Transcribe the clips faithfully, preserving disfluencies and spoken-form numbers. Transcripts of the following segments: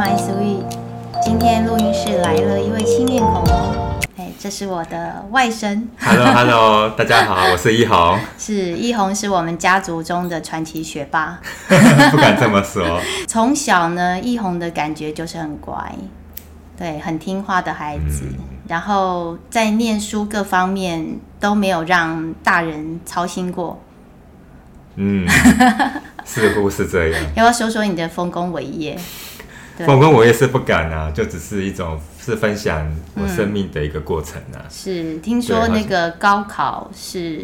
My Sweet， 今天录音室来了一位新面孔哦，哎，这是我的外甥。Hello Hello， 大家好，我是一红。是一红是我们家族中的传奇学霸，不敢这么说。从小呢，一红的感觉就是很乖，对，很听话的孩子，嗯、然后在念书各方面都没有让大人操心过。嗯，似乎是这样。要不要说说你的丰功伟业？丰功伟业是不敢啊，就只是一种是分享我生命的一个过程啊。嗯、是，听说那个高考是？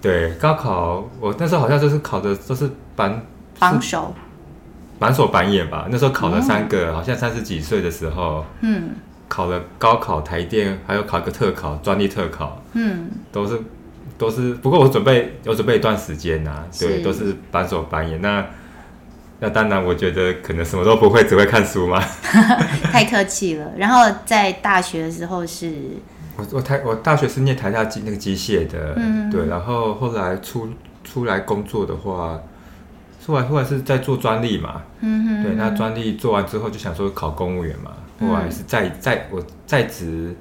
对，高考我那时候好像就是考的都是榜榜首，榜首榜眼吧。那时候考了三个，嗯、好像三十几岁的时候，嗯，考了高考、台电，还有考一个特考、专利特考，嗯，都是。都是，不过我准备有准备一段时间啊，对，都是板手板眼。那那当然，我觉得可能什么都不会，只会看书嘛。太客气了。然后在大学的时候是，我我台我大学是念台大那个机械的，嗯、对。然后后来出出来工作的话，出来后来是在做专利嘛，嗯哼嗯哼对。那专利做完之后就想说考公务员嘛，后来是在在我在职。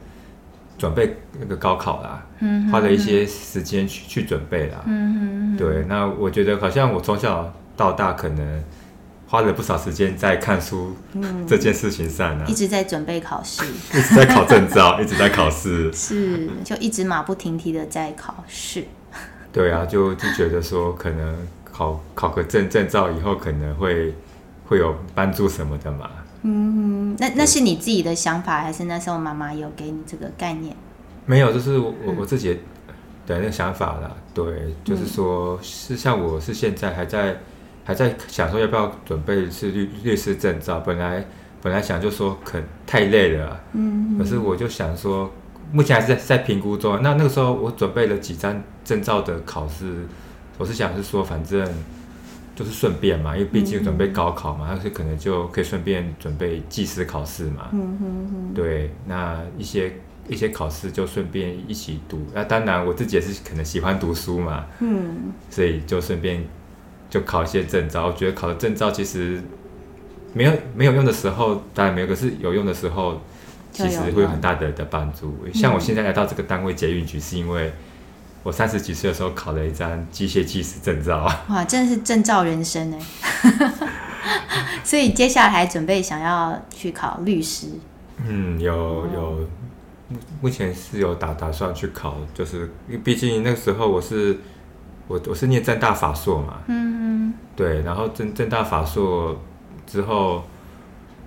准备那个高考啦，嗯、花了一些时间 去,、嗯、去准备啦。嗯对，那我觉得好像我从小到大可能花了不少时间在看书、嗯、这件事情上啊，一直在准备考试，一直在考证照，一直在考试，是就一直马不停蹄的在考试。对啊，就就觉得说可能考考个证证照以后可能会会有帮助什么的嘛。嗯，那那是你自己的想法，还是那时候妈妈有给你这个概念？没有，就是我我我自己的那想法啦。对，就是说，是像我是现在还在还在想说要不要准备是律律师证照，本来本来想就说可太累了，嗯，可是我就想说，目前还是在在评估中。那那个时候我准备了几张证照的考试，我是想是说反正。就是顺便嘛，因为毕竟准备高考嘛，所以、嗯、可能就可以顺便准备技师考试嘛。嗯哼哼对，那一些一些考试就顺便一起读。那当然我自己也是可能喜欢读书嘛，嗯，所以就顺便就考一些证照。我觉得考的证照其实没有没有用的时候，当然没有，可是有用的时候，其实会有很大的的帮助。像我现在来到这个单位捷运局，是因为。我三十几岁的时候考了一张机械技师证照，哇，真的是证照人生哎！所以接下来准备想要去考律师。嗯，有有，目前是有打打算去考，就是因为毕竟那个时候我是我我是念政大法硕嘛，嗯嗯，对，然后政政大法硕之后，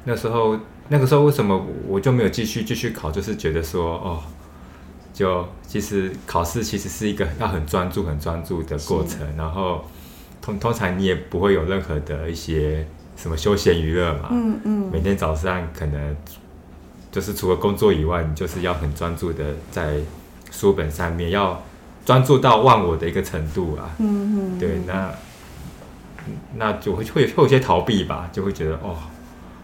那时候那个时候为什么我就没有继续继续考，就是觉得说哦。就其实考试其实是一个要很专注、很专注的过程，然后通通常你也不会有任何的一些什么休闲娱乐嘛，嗯嗯，每天早上可能就是除了工作以外，你就是要很专注的在书本上面，要专注到忘我的一个程度啊，嗯嗯，对，那那就会会会有些逃避吧，就会觉得哦。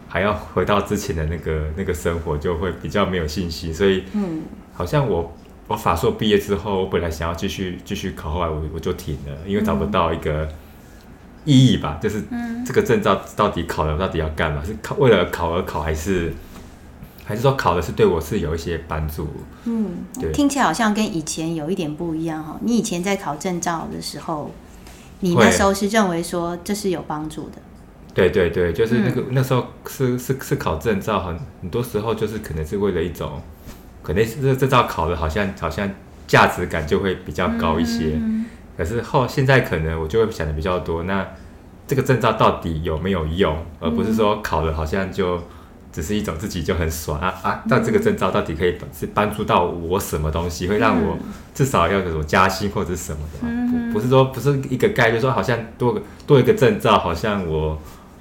还要回到之前的那个那个生活，就会比较没有信心，所以，嗯，好像我我法硕毕业之后，我本来想要继续继续考，后来我我就停了，因为找不到一个意义吧，嗯、就是这个证照到底考了到底要干嘛？是考为了考而考，还是还是说考的是对我是有一些帮助？嗯，对，听起来好像跟以前有一点不一样哈、哦。你以前在考证照的时候，你那时候是认为说这是有帮助的。对对对，就是那个、嗯、那时候是是是考证照，很很多时候就是可能是为了一种，可能这证照考的好像好像价值感就会比较高一些。嗯、可是后现在可能我就会想的比较多，那这个证照到底有没有用，而不是说考了好像就只是一种自己就很爽啊啊！那、啊、这个证照到底可以是帮助到我什么东西，会让我至少要有种加薪或者什么的，嗯、不不是说不是一个概率，说好像多个多一个证照，好像我。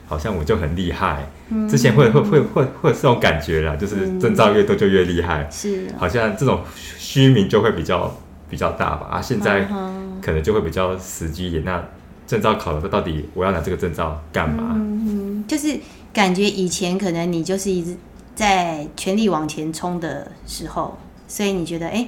好像我就很厉害，之前会、嗯、会会会会有这种感觉啦，就是证照越多就越厉害，嗯、是、啊、好像这种虚名就会比较比较大吧啊，现在可能就会比较实际一点。那证照考了，到底我要拿这个证照干嘛？嗯，就是感觉以前可能你就是一直在全力往前冲的时候，所以你觉得哎，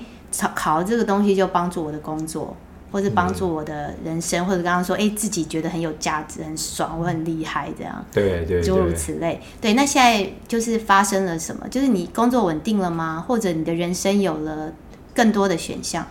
考这个东西就帮助我的工作，或是帮助我的人生、嗯、或者刚刚说、欸、自己觉得很有价值很爽我很厉害这样，对对，诸如此类。对，那现在就是发生了什么？就是你工作稳定了吗？或者你的人生有了更多的选项，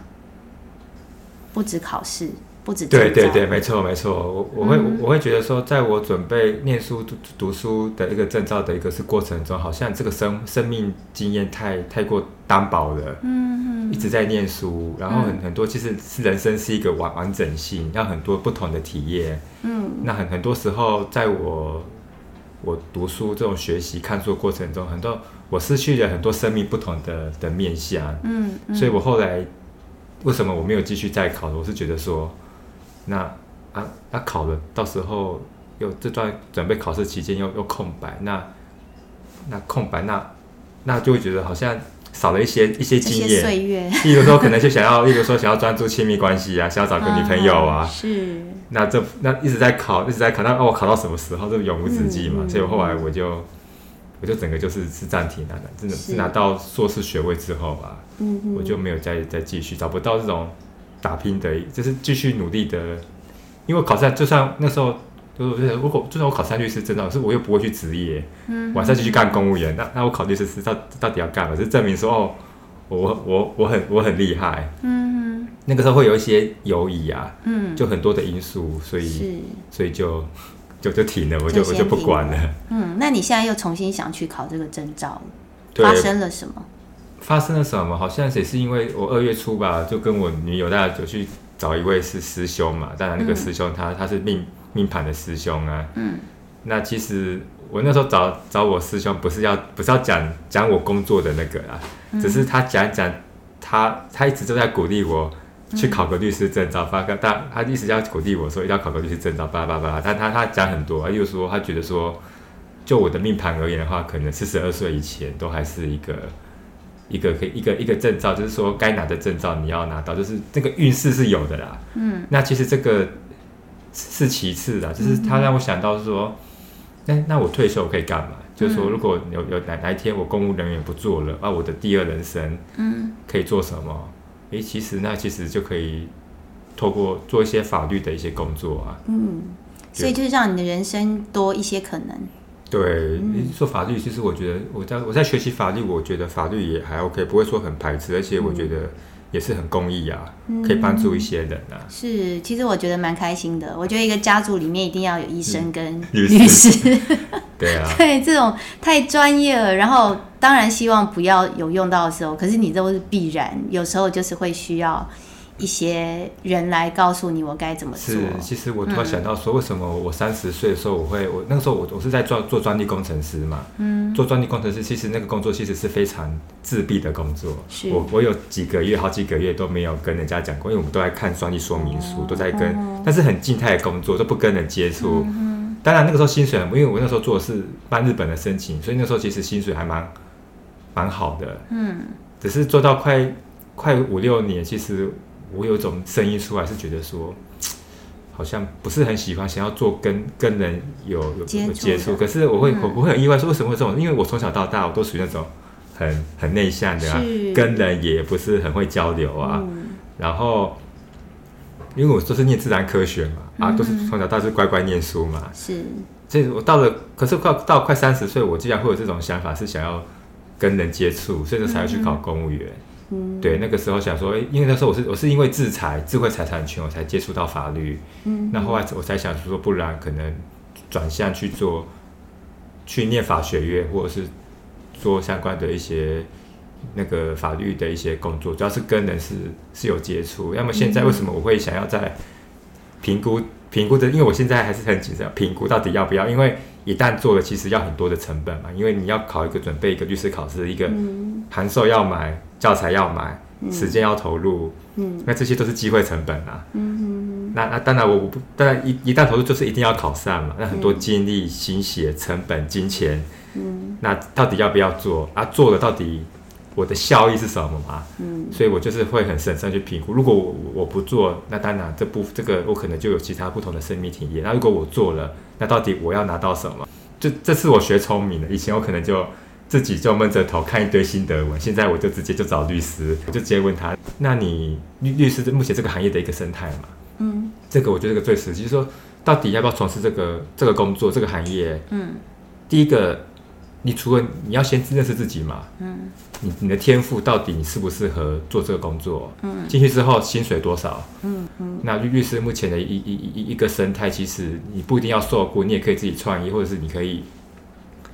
不止考试，不止对对对，没错没错。我我会、嗯、我会觉得说，在我准备念书 读, 读书的一个证照的一个是过程中，好像这个生生命经验太太过单薄了，嗯嗯，一直在念书，然后很、嗯、很多其实是人生是一个完完整性，要很多不同的体验，嗯，那很很多时候在我我读书这种学习看书的过程中，很多我失去了很多生命不同的的面向，嗯，嗯，所以我后来为什么我没有继续再考了？我是觉得说。那啊，那、啊、考了，到时候又这段准备考试期间又又空白，那那空白，那那就会觉得好像少了一些一些经验，岁月。例如说，可能就想要，例如说想要专注亲密关系啊，想要找个女朋友啊，嗯、是。那这那一直在考，一直在考，那我、哦、考到什么时候？这永无止境嘛、嗯。所以后来我就我就整个就是是暂停了、啊，真的是拿到硕士学位之后吧，嗯、我就没有再再继续，找不到这种。打拼的就是继续努力的，因为我考上，就算那时候，就是如果就算我考上律师证照，是我又不会去执业，嗯，晚上就去干公务员，那那我考律师是到到底要干嘛？是证明说哦，我我我很我很厉害，嗯，那个时候会有一些犹疑啊，嗯，就很多的因素，所以所以就就就停了，我就我就不管了，嗯，那你现在又重新想去考这个证照，发生了什么？发生了什么？好像也是因为我二月初吧，就跟我女友大家就去找一位是师兄嘛。当然，那个师兄他、嗯、他是命命盘的师兄啊。嗯。那其实我那时候找找我师兄不是要不是要讲讲我工作的那个啦，嗯、只是他讲讲他他一直都在鼓励我去考个律师证照，发个他他一直要鼓励我说一定要考个律师证照，叭叭叭。但他他讲很多、啊，又说他觉得说，就我的命盘而言的话，可能四十二岁以前都还是一个。一个一个一个证照，就是说该拿的证照你要拿到，就是这个运势是有的啦。嗯，那其实这个是其次啦，就是他让我想到说，那、嗯欸、那我退休我可以干嘛？嗯、就是说，如果有有哪哪一天我公务人员不做了，啊，我的第二人生，嗯，可以做什么？哎、嗯欸，其实那其实就可以透过做一些法律的一些工作啊。嗯，所以就是让你的人生多一些可能。对，说法律，其实我觉得我在我在学习法律，我觉得法律也还 OK， 不会说很排斥，而且我觉得也是很公益啊，嗯、可以帮助一些人啊。是，其实我觉得蛮开心的。我觉得一个家族里面一定要有医生跟律师，嗯、对啊，对这种太专业了。然后当然希望不要有用到的时候，可是你都是必然，有时候就是会需要。一些人来告诉你我该怎么做。是，其实我突然想到说，为什么我三十岁的时候，我会、嗯、我那个时候我我是在做做专利工程师嘛，嗯，做专利工程师，其实那个工作其实是非常自闭的工作。是，我我有几个月、好几个月都没有跟人家讲过，因为我们都在看专利说明书，哦、都在跟、哦，但是很静态的工作，都不跟人接触。嗯，当然那个时候薪水很，因为我那时候做的是办日本的申请，所以那时候其实薪水还蛮蛮好的。嗯，只是做到快快五六年，其实。我有一种声音出来，是觉得说，好像不是很喜欢，想要做跟跟人有有接触。可是我会、嗯、我会很意外，说为什么会这种？因为我从小到大我都属于那种很很内向的啊，跟人也不是很会交流啊。嗯、然后，因为我都是念自然科学嘛，嗯、啊，都是从小到大是乖乖念书嘛。是，所以我到了，可是快到快三十岁，我竟然会有这种想法，是想要跟人接触，所以才要去考公务员。嗯对，那个时候想说，因为那时候我是我是因为制裁智慧财产权，我才接触到法律。嗯，那后来我才想说，不然可能转向去做，去念法学院，或者是做相关的一些那个法律的一些工作，主要是跟人是是有接触。要么现在为什么我会想要在评估评估的？因为我现在还是很紧张，评估到底要不要？因为一旦做了，其实要很多的成本嘛，因为你要考一个准备一个律师考试，一个函授要买。教材要买，时间要投入，嗯，那这些都是机会成本啊。嗯，那那当然我不，当然一一旦投入就是一定要考上嘛。那很多精力、心血、成本、金钱，嗯，那到底要不要做啊？做了到底我的效益是什么嘛？嗯，所以我就是会很审慎去评估。如果我我不做，那当然这部这个我可能就有其他不同的生命体验。那如果我做了，那到底我要拿到什么？就这次我学聪明了，以前我可能就。自己就闷着头看一堆新的文。现在我就直接就找律师，我就直接问他，那你 律, 律师目前这个行业的一个生态嘛，嗯，这个我觉得这个最实际，就是说到底要不要从事这个这个工作这个行业，嗯，第一个你除了你要先认识自己嘛，嗯，你你的天赋到底你适不适合做这个工作，嗯，进去之后薪水多少，嗯嗯，那律师目前的一一一一个生态，其实你不一定要受雇，你也可以自己创业，或者是你可以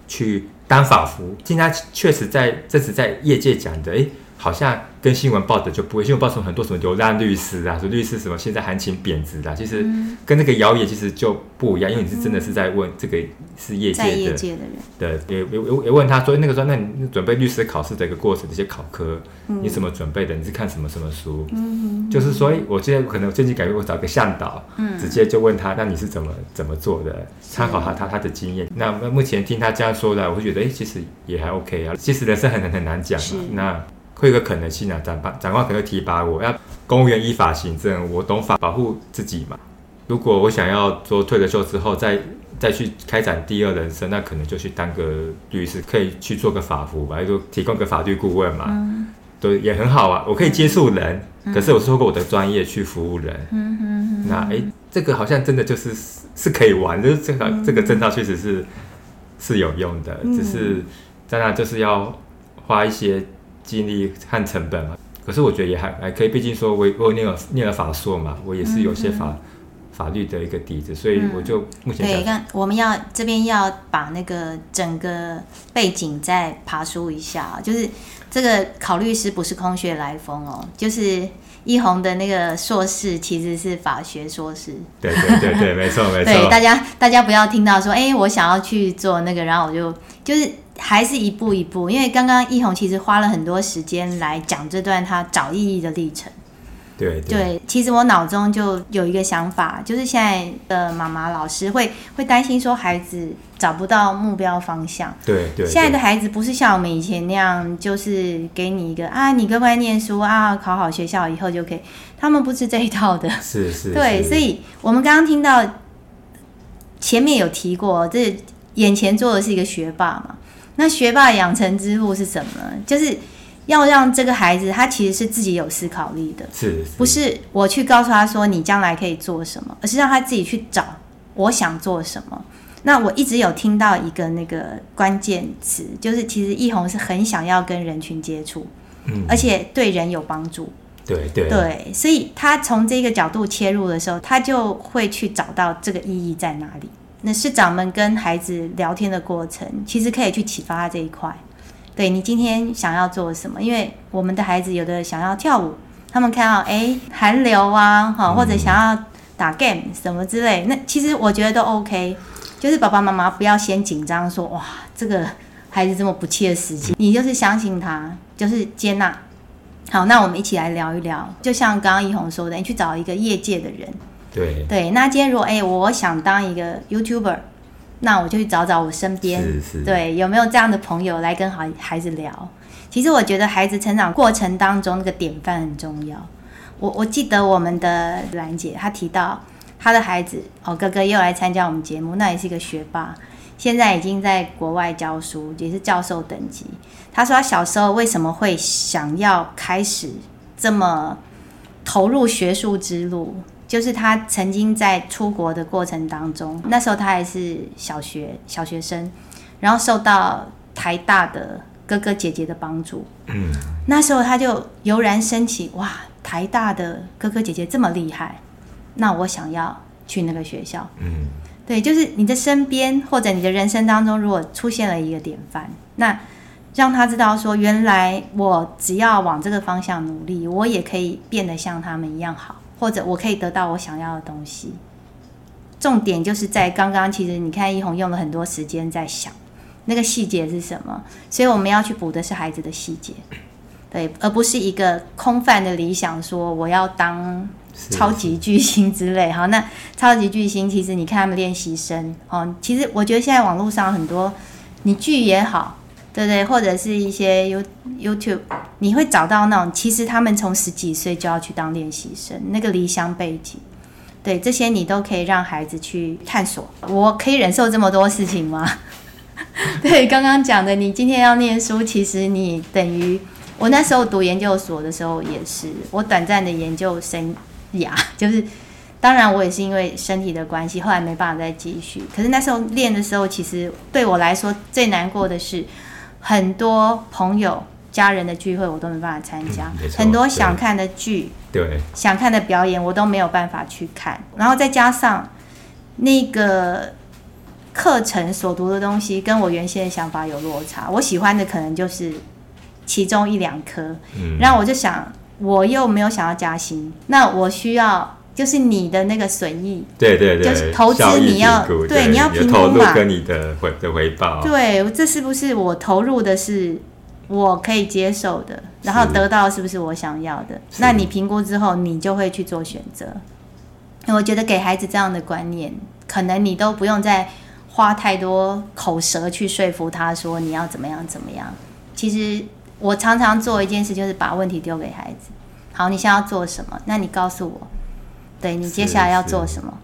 去当法服。现在确实在这是在业界讲的，哎，好像跟新闻报的就不会，新闻报说很多什么流浪律师啊，说律师什么现在行情贬值啊，其实跟那个谣言其实就不一样，因为你是真的是在问这个是业界的，在业界的人，对，也问他说那个时候，那你准备律师考试的一个过程，这些考科、嗯、你怎么准备的？你是看什么什么书？嗯、就是说，我现在可能最近改变，我找个向导、嗯，直接就问他，那你是怎么怎么做的？参考他他他的经验。那目前听他这样说的，我觉得哎，其实也还 OK 啊。其实人生很很难讲嘛，那。会有个可能性啊，长长官可能会提拔我，要公务员依法行政，我懂法保护自己嘛。如果我想要做退了休之后再再去开展第二人生，那可能就去当个律师，可以去做个法服吧，就提供个法律顾问嘛、嗯，对，也很好啊。我可以接触人，嗯、可是我是透过我的专业去服务人。嗯嗯嗯、那哎，这个好像真的就是是可以玩，就是这个、嗯、这个证照确实是是有用的，嗯、只是当然就是要花一些。精力和成本嘛，可是我觉得也 还, 还可以，毕竟说我我念了念了法硕嘛，我也是有些法、嗯、法律的一个底子，所以我就目前、嗯、对，看我们要这边要把那个整个背景再爬梳一下，就是这个考律师不是空穴来风哦，就是一红的那个硕士其实是法学硕士，对对对对，没错没错，对大家大家不要听到说哎我想要去做那个，然后我就就是。还是一步一步，因为刚刚一红其实花了很多时间来讲这段他找意义的历程。对 对, 对，其实我脑中就有一个想法，就是现在的妈妈老师会会担心说孩子找不到目标方向。对 对, 对，现在的孩子不是像我们以前那样，就是给你一个啊，你乖乖念书啊，考好学校以后就可以。他们不是这一套的。是 是, 是。对，所以我们刚刚听到前面有提过，这眼前做的是一个学霸嘛。那学霸养成之路是什么？就是要让这个孩子他其实是自己有思考力的，是是不是我去告诉他说你将来可以做什么，而是让他自己去找我想做什么。那我一直有听到一个那个关键词，就是其实一红是很想要跟人群接触、嗯、而且对人有帮助，对对对，所以他从这个角度切入的时候，他就会去找到这个意义在哪里。那师长们跟孩子聊天的过程，其实可以去启发他这一块。对，你今天想要做什么？因为我们的孩子有的想要跳舞，他们看到哎韩流啊，或者想要打 game 什么之类，那其实我觉得都 OK。就是爸爸妈妈不要先紧张说哇这个孩子这么不切实际，你就是相信他，就是接纳。好，那我们一起来聊一聊，就像刚刚一红说的，你去找一个业界的人。对, 对，那今天如果哎、欸，我想当一个 YouTuber， 那我就去找找我身边，是是对有没有这样的朋友来跟孩子聊。其实我觉得孩子成长过程当中那个典范很重要。我我记得我们的兰姐她提到她的孩子哦，哥哥也有来参加我们节目，那也是一个学霸，现在已经在国外教书，也是教授等级。她说她小时候为什么会想要开始这么投入学术之路？就是他曾经在出国的过程当中，那时候他还是小学小学生，然后受到台大的哥哥姐姐的帮助，嗯，那时候他就油然升起，哇，台大的哥哥姐姐这么厉害，那我想要去那个学校，嗯，对，就是你的身边或者你的人生当中，如果出现了一个典范，那让他知道说，原来我只要往这个方向努力，我也可以变得像他们一样好。或者我可以得到我想要的东西。重点就是在刚刚，其实你看一红用了很多时间在想那个细节是什么，所以我们要去补的是孩子的细节，对，而不是一个空泛的理想，说我要当超级巨星之类。好，那超级巨星其实你看他们练习生、哦、其实我觉得现在网络上很多你剧也好，对不对，或者是一些 YouTube， 你会找到那种其实他们从十几岁就要去当练习生，那个离乡背景，对，这些你都可以让孩子去探索。我可以忍受这么多事情吗？对，刚刚讲的，你今天要念书，其实你等于我那时候读研究所的时候也是，我短暂的研究生涯，就是当然我也是因为身体的关系，后来没办法再继续。可是那时候练的时候，其实对我来说最难过的是，很多朋友家人的聚会我都没办法参加、嗯、很多想看的剧，对，想看的表演我都没有办法去看，然后再加上那个课程所读的东西跟我原先的想法有落差，我喜欢的可能就是其中一两科、嗯、然后我就想我又没有想要加薪，那我需要就是你的那个损益，对对对，就是投资你要 对, 对你要评估嘛，你的投入跟你的 回, 的回报，对，这是不是我投入的是我可以接受的，然后得到是不是我想要的，那你评估之后你就会去做选择。我觉得给孩子这样的观念，可能你都不用再花太多口舌去说服他说你要怎么样怎么样。其实我常常做一件事，就是把问题丢给孩子，好，你现在要做什么，那你告诉我，对，你接下来要做什么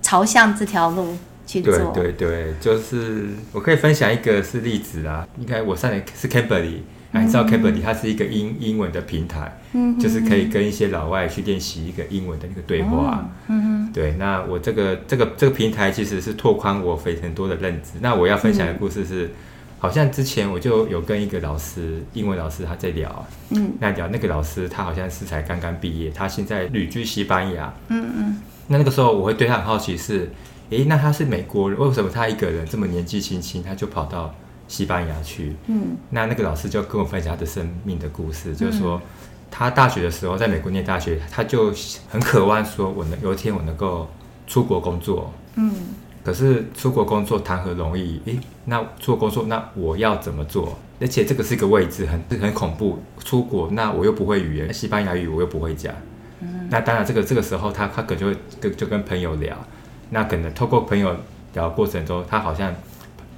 朝向这条路去做。对对对，就是我可以分享一个是例子啦，应该我上年是 Cambly， 你知道 Cambly 它是一个 英, 英文的平台、嗯、就是可以跟一些老外去练习一个英文的那个对话、嗯嗯、对，那我这个这个这个平台其实是拓宽我非常多的认知。那我要分享的故事是、嗯、好像之前我就有跟一个老师，英文老师他在聊、嗯、那聊那个老师他好像是才刚刚毕业，他现在旅居西班牙，嗯嗯，那那个时候我会对他很好奇是诶，那他是美国人，为什么他一个人这么年纪轻轻他就跑到西班牙去、嗯、那那个老师就跟我分享他的生命的故事、嗯、就是说他大学的时候在美国念大学，他就很渴望说我能有一天我能够出国工作、嗯、可是出国工作谈何容易，诶，那出国工作那我要怎么做，而且这个是一个位置 很, 很恐怖，出国那我又不会语言，西班牙语我又不会讲、嗯、那当然这个这个时候他他可能就会 就, 就跟朋友聊，那可能透过朋友聊的过程中，他好像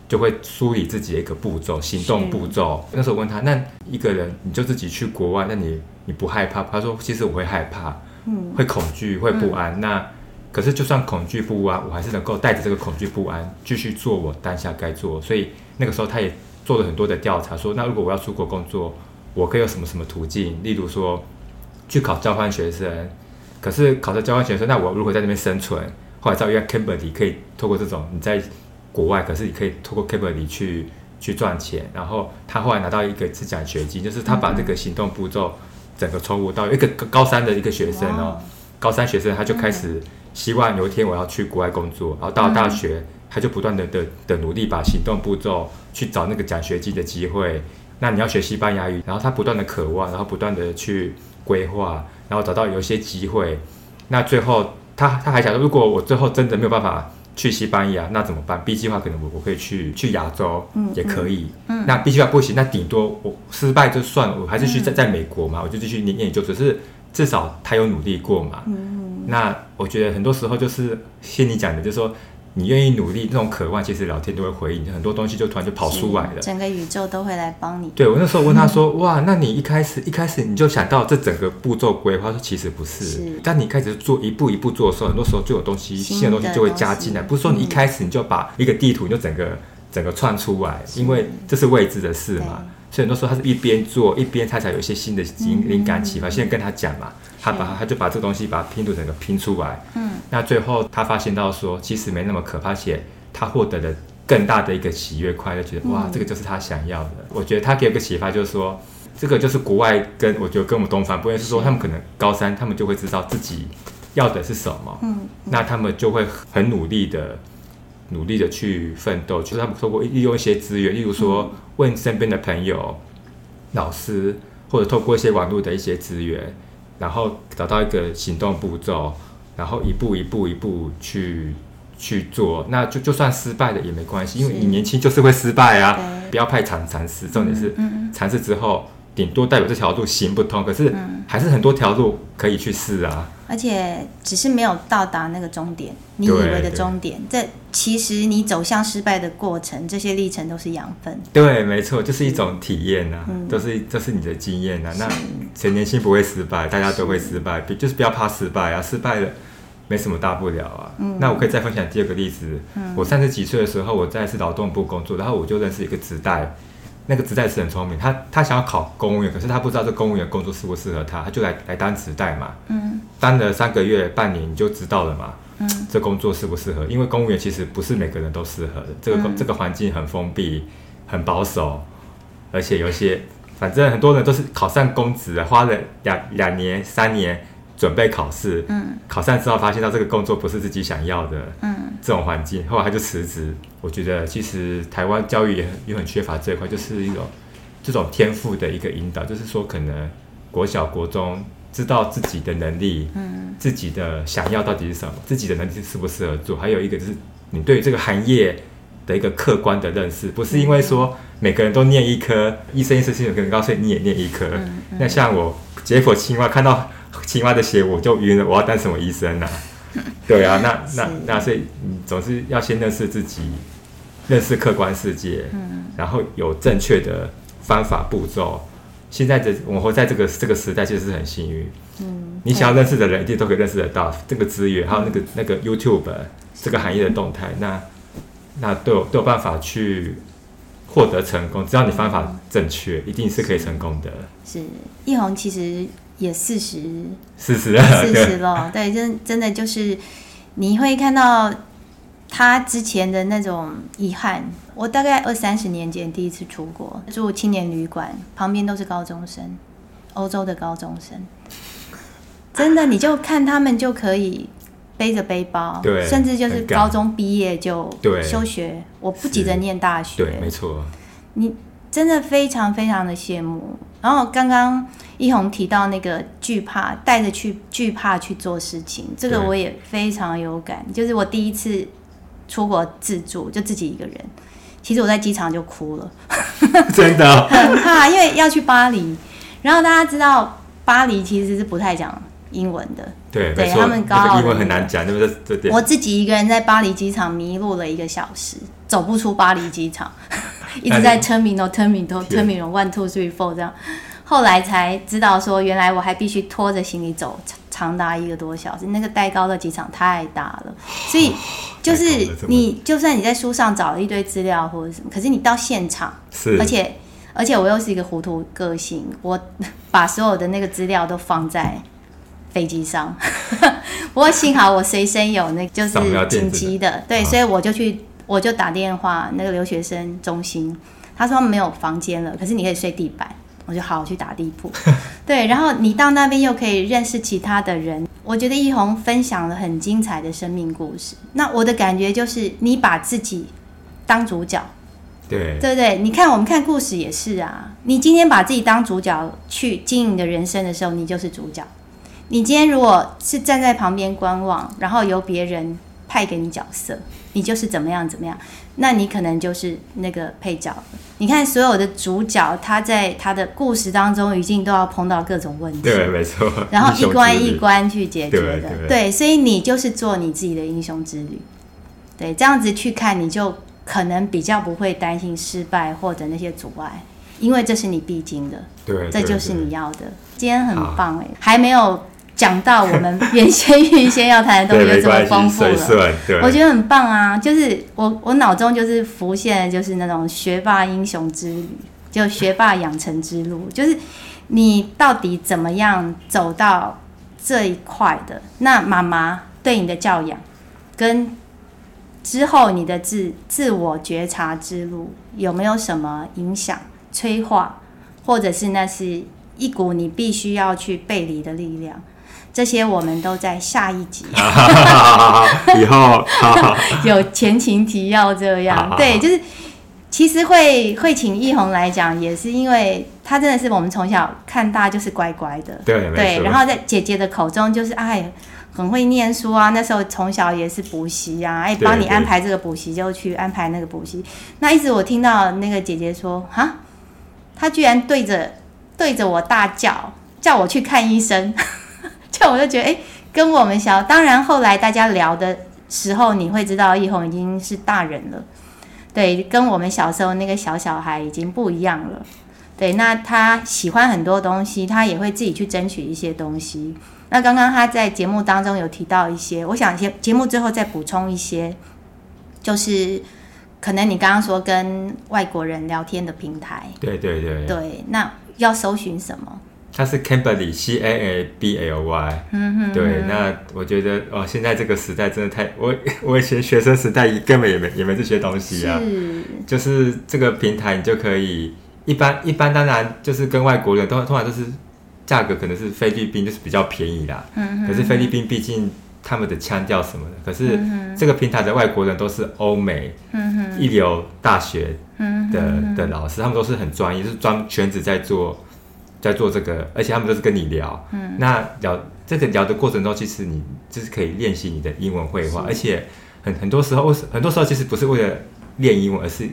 就会梳理自己的一个步骤，行动步骤。那时候我问他，那一个人你就自己去国外，那你你不害怕？他说其实我会害怕、嗯、会恐惧，会不安、嗯、那可是就算恐惧不安，我还是能够带着这个恐惧不安继续做我当下该做。所以那个时候他也做了很多的调查，说那如果我要出国工作，我可以有什么什么途径，例如说去考交换学生，可是考到交换学生，那我如何在那边生存。后来到一个 Cambridge 可以透过这种你在国外，可是你可以透过 Cambridge 去去赚钱，然后他后来拿到一个自奖学金，就是他把这个行动步骤整个从无到有，一个高三的一个学生哦，高三学生他就开始希望有一天我要去国外工作，然后到大学、嗯、他就不断的 的, 的努力把行动步骤去找那个奖学金的机会。那你要学西班牙语，然后他不断的渴望，然后不断的去规划，然后找到有些机会。那最后他, 他还想说，如果我最后真的没有办法去西班牙，那怎么办 ？B 计划可能我我可以去去亚洲、嗯、也可以。嗯、那 B 计划不行，那顶多我失败就算了，我还是去在、嗯、在美国嘛，我就继续念研究所。只是至少他有努力过嘛。嗯、那我觉得很多时候就是像你讲的，就是说你愿意努力，那种渴望，其实老天都会回应，很多东西就突然就跑出来了，整个宇宙都会来帮你。对，我那时候问他说：“嗯、哇，那你一开始一开始你就想到这整个步骤规划？”说其实不是，是当你开始做一步一步做的时候，很多时候就有东西新的东西就会加进来，不是说你一开始你就把一个地图你就整个、嗯、整个串出来，因为这是未知的事嘛。所以很多时候他是一边做一边他才有一些新的灵感启发。现在跟他讲嘛，他把他就把这东西把拼图整个拼出来。嗯，那最后他发现到说其实没那么可怕，而且他获得了更大的一个喜悦快乐，觉得哇，这个就是他想要的。嗯、我觉得他给我个启发，就是说这个就是国外跟我觉得跟我们东方不一样，是说他们可能高三他们就会知道自己要的是什么，嗯，那他们就会很努力的。努力的去奋斗，就是他们透过利用一些资源，例如说问身边的朋友、老师，或者透过一些网络的一些资源，然后找到一个行动步骤，然后一步一步一步去去做。那就就算失败了也没关系，因为你年轻就是会失败啊，不要怕尝尝试。重点是尝试之后，顶多代表这条路行不通，可是还是很多条路可以去试啊。而且只是没有到达那个终点，你以为的终点。这其实你走向失败的过程，这些历程都是养分。对，没错，就是一种体验啊，嗯、都是这是你的经验啊。那谁年轻不会失败？大家都会失败，就是不要怕失败啊！失败了没什么大不了啊、嗯、那我可以再分享第二个例子、嗯、我三十几岁的时候我在是劳动部工作，然后我就认识一个职代，那个职代是很聪明，他他想要考公务员，可是他不知道这公务员工作适不适合他，他就来来当职代嘛、嗯、当了三个月半年你就知道了嘛、嗯、这工作适不适合，因为公务员其实不是每个人都适合的，这个、嗯、这个环境很封闭很保守，而且有些反正很多人都是考上公职的，花了两两年三年准备考试、嗯、考上之后发现到这个工作不是自己想要的、嗯、这种环境，后来他就辞职。我觉得其实台湾教育 也, 也很缺乏这一块，就是一种这种天赋的一个引导，就是说可能国小国中知道自己的能力、嗯、自己的想要到底是什么，自己的能力适不适合做，还有一个就是你对于这个行业的一个客观的认识，不是因为说每个人都念一科，医生医生有可能告诉你你也念一科、嗯嗯、那像我解剖青蛙看到青蛙的血我就晕了，我要当什么医生啊对啊，那那那所以你总是要先认识自己，认识客观世界、嗯、然后有正确的方法步骤。现在的我们活在这个这个时代其实是很幸运、嗯、你想要认识的人一定都可以认识得到，这个资源还有那个那个 YouTube 这个行业的动态，那那都有都有办法去获得成功，只要你方法正确、嗯、一定是可以成功的。是奕弘其实也四十四十了四十了，对，真真的就是你会看到他之前的那种遗憾。我大概二三十年前第一次出国，住青年旅馆，旁边都是高中生，欧洲的高中生，真的你就看他们就可以背着背包，对，甚至就是高中毕业就休学，我不急着念大学，对，没错，你真的非常非常的羡慕。然后刚刚奕弘提到那个惧怕，带着去惧怕去做事情，这个我也非常有感。就是我第一次出国自助，就自己一个人，其实我在机场就哭了，真的、哦、很怕，因为要去巴黎。然后大家知道巴黎其实是不太讲英文的，对，对他们高傲的、那个、英文很难讲，对不对？我自己一个人在巴黎机场迷路了一个小时，走不出巴黎机场，一直在 terminal terminal terminal one two three four 这样。后来才知道说原来我还必须拖着行李走长达一个多小时，那个戴高乐机场太大了，所以就是你就算你在书上找了一堆资料或者什么，可是你到现场，是而且而且我又是一个糊涂个性，我把所有的那个资料都放在飞机上不过幸好我随身有那就是紧急的，对，所以我就去我就打电话那个留学生中心，他说他们没有房间了，可是你可以睡地板，我就好去打地铺对，然后你到那边又可以认识其他的人。我觉得奕弘分享了很精彩的生命故事，那我的感觉就是你把自己当主角，对对对，你看我们看故事也是啊，你今天把自己当主角去经营你的人生的时候，你就是主角。你今天如果是站在旁边观望，然后由别人派给你角色，你就是怎么样怎么样，那你可能就是那个配角。你看所有的主角他在他的故事当中一定都要碰到各种问题，对，没错，然后一关一关去解决的， 对, 对, 对，所以你就是做你自己的英雄之旅，对，这样子去看你就可能比较不会担心失败或者那些阻碍，因为这是你必经的， 对, 对, 对，这就是你要的。今天很棒耶，还没有讲到我们原先预先要谈的东西就这么丰富了，我觉得很棒啊！就是我我脑中就是浮现的就是那种学霸英雄之旅，就学霸养成之路，就是你到底怎么样走到这一块的。那妈妈对你的教养，跟之后你的自自我觉察之路有没有什么影响、催化，或者是那是一股你必须要去背离的力量？这些我们都在下一集以后有前情提要这样对，就是其实会会请奕弘来讲，也是因为他真的是我们从小看大就是乖乖的， 对, 对，然后在姐姐的口中就是哎很会念书啊，那时候从小也是补习啊，哎帮你安排这个补习就去安排那个补习，那一直我听到那个姐姐说哈，她居然对着对着我大叫叫我去看医生就我就觉得，哎，跟我们小，当然后来大家聊的时候，你会知道奕弘已经是大人了，对，跟我们小时候那个小小孩已经不一样了，对，那他喜欢很多东西，他也会自己去争取一些东西，那刚刚他在节目当中有提到一些，我想先节目最后再补充一些，就是可能你刚刚说跟外国人聊天的平台，对对对对，那要搜寻什么？它是 Cambly C A B L Y， 嗯哼，对，那我觉得哦，现在这个时代真的太我我以前学生时代根本也没也没这些东西啊，是就是这个平台你就可以一般一般当然就是跟外国人通常就是价格可能是菲律宾就是比较便宜啦，嗯，可是菲律宾毕竟他们的腔调什么的，可是这个平台的外国人都是欧美、嗯、一流大学 的,、嗯、的老师，他们都是很专业，就是专全职在做。在做这个，而且他们都是跟你聊，嗯，那聊这个聊的过程中，其实你就是可以练习你的英文绘画，而且 很, 很多时候，很多时候其实不是为了练英文，而是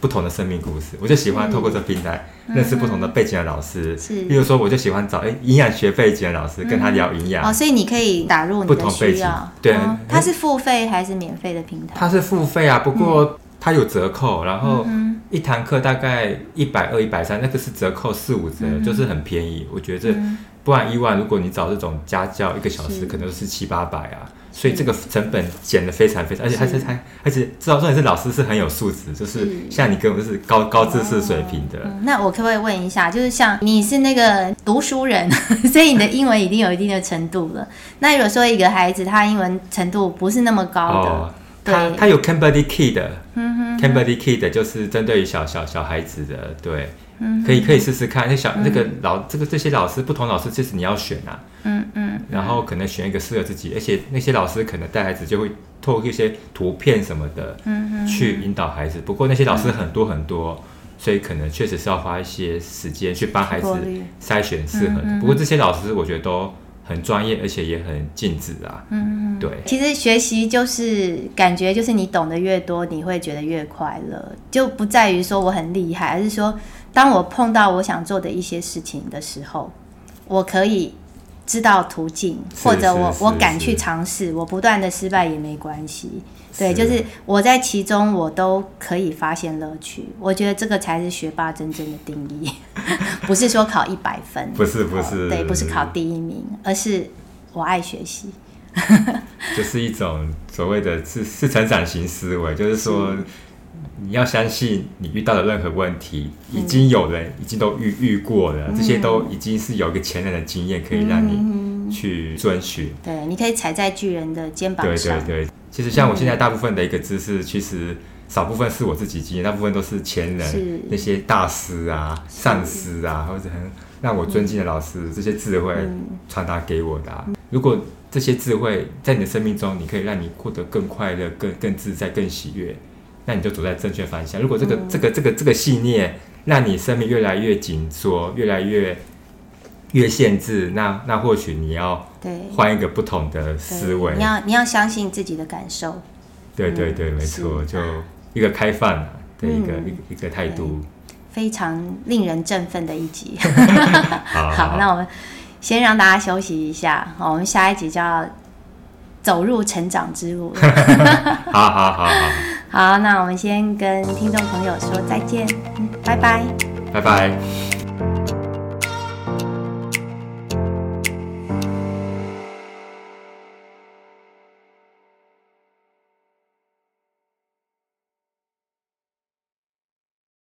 不同的生命故事。我就喜欢透过这平台认识不同的背景的老师，嗯，比如说我就喜欢找哎营养学背景的老师，嗯，跟他聊营养。哦，所以你可以打入你的需要不同背景，对，哦，它是付费还是免费的平台？它是付费啊，不过它有折扣，然后。嗯一堂课大概一百二、一百三，那个是折扣四五折，嗯，就是很便宜。我觉得，嗯，不然以往如果你找这种家教，一个小时可能是七八百啊，所以这个成本减得非常非常，而且还是还而且至少说你是老师是很有素质，就是像你跟我就是高高知识水平的，嗯。那我可不可以问一下，就是像你是那个读书人，所以你的英文一定有一定的程度了。那如果说一个孩子他英文程度不是那么高的，哦，他他有 Cambridge Kid 的。嗯Cambridge Kid 就是针对于小小小孩子的，对，嗯，可以可以试试看。那小那个老这个这些老师，不同老师就是你要选啊，嗯嗯，然后可能选一个适合自己，而且那些老师可能带孩子就会透过一些图片什么的，嗯，去引导孩子。不过那些老师很多很多，所以可能确实是要花一些时间去帮孩子筛选适合的。不过这些老师我觉得都很专业，而且也很尽职啊，嗯，对。其实学习就是感觉就是你懂得越多，你会觉得越快乐，就不在于说我很厉害，而是说当我碰到我想做的一些事情的时候，我可以知道途径，或者我我敢去尝试，我不断的失败也没关系，对，就是我在其中我都可以发现乐趣。我觉得这个才是学霸真正的定义，不是说考一百分，不是不是，哦，对，不是考第一名，而是我爱学习，就是一种所谓的是是成长型思维，就是说是你要相信你遇到的任何问题，嗯，已经有人已经都 遇, 遇过了，嗯，这些都已经是有一个前人的经验可以让你去遵循，嗯，对，你可以踩在巨人的肩膀上，对对对。其实像我现在大部分的一个知识，嗯，其实少部分是我自己经验，大部分都是前人那些大师啊上师啊，或者很让我尊敬的老师，嗯，这些智慧传达给我的啊，嗯，如果这些智慧在你的生命中你可以让你过得更快乐 更, 更自在更喜悦，那你就走在正确方向。如果这个、嗯、这个这个这个信念让你生命越来越紧缩，越来越越限制，那那或许你要换一个不同的思维，你要你要相信自己的感受，对对对，嗯，没错，就一个开放的一个、嗯、一个态度，非常令人振奋的一集。好, 好, 好，那我们先让大家休息一下，我们下一集就要走入成长之路。好好好好好，那我们先跟听众朋友说再见，嗯，拜拜，拜拜。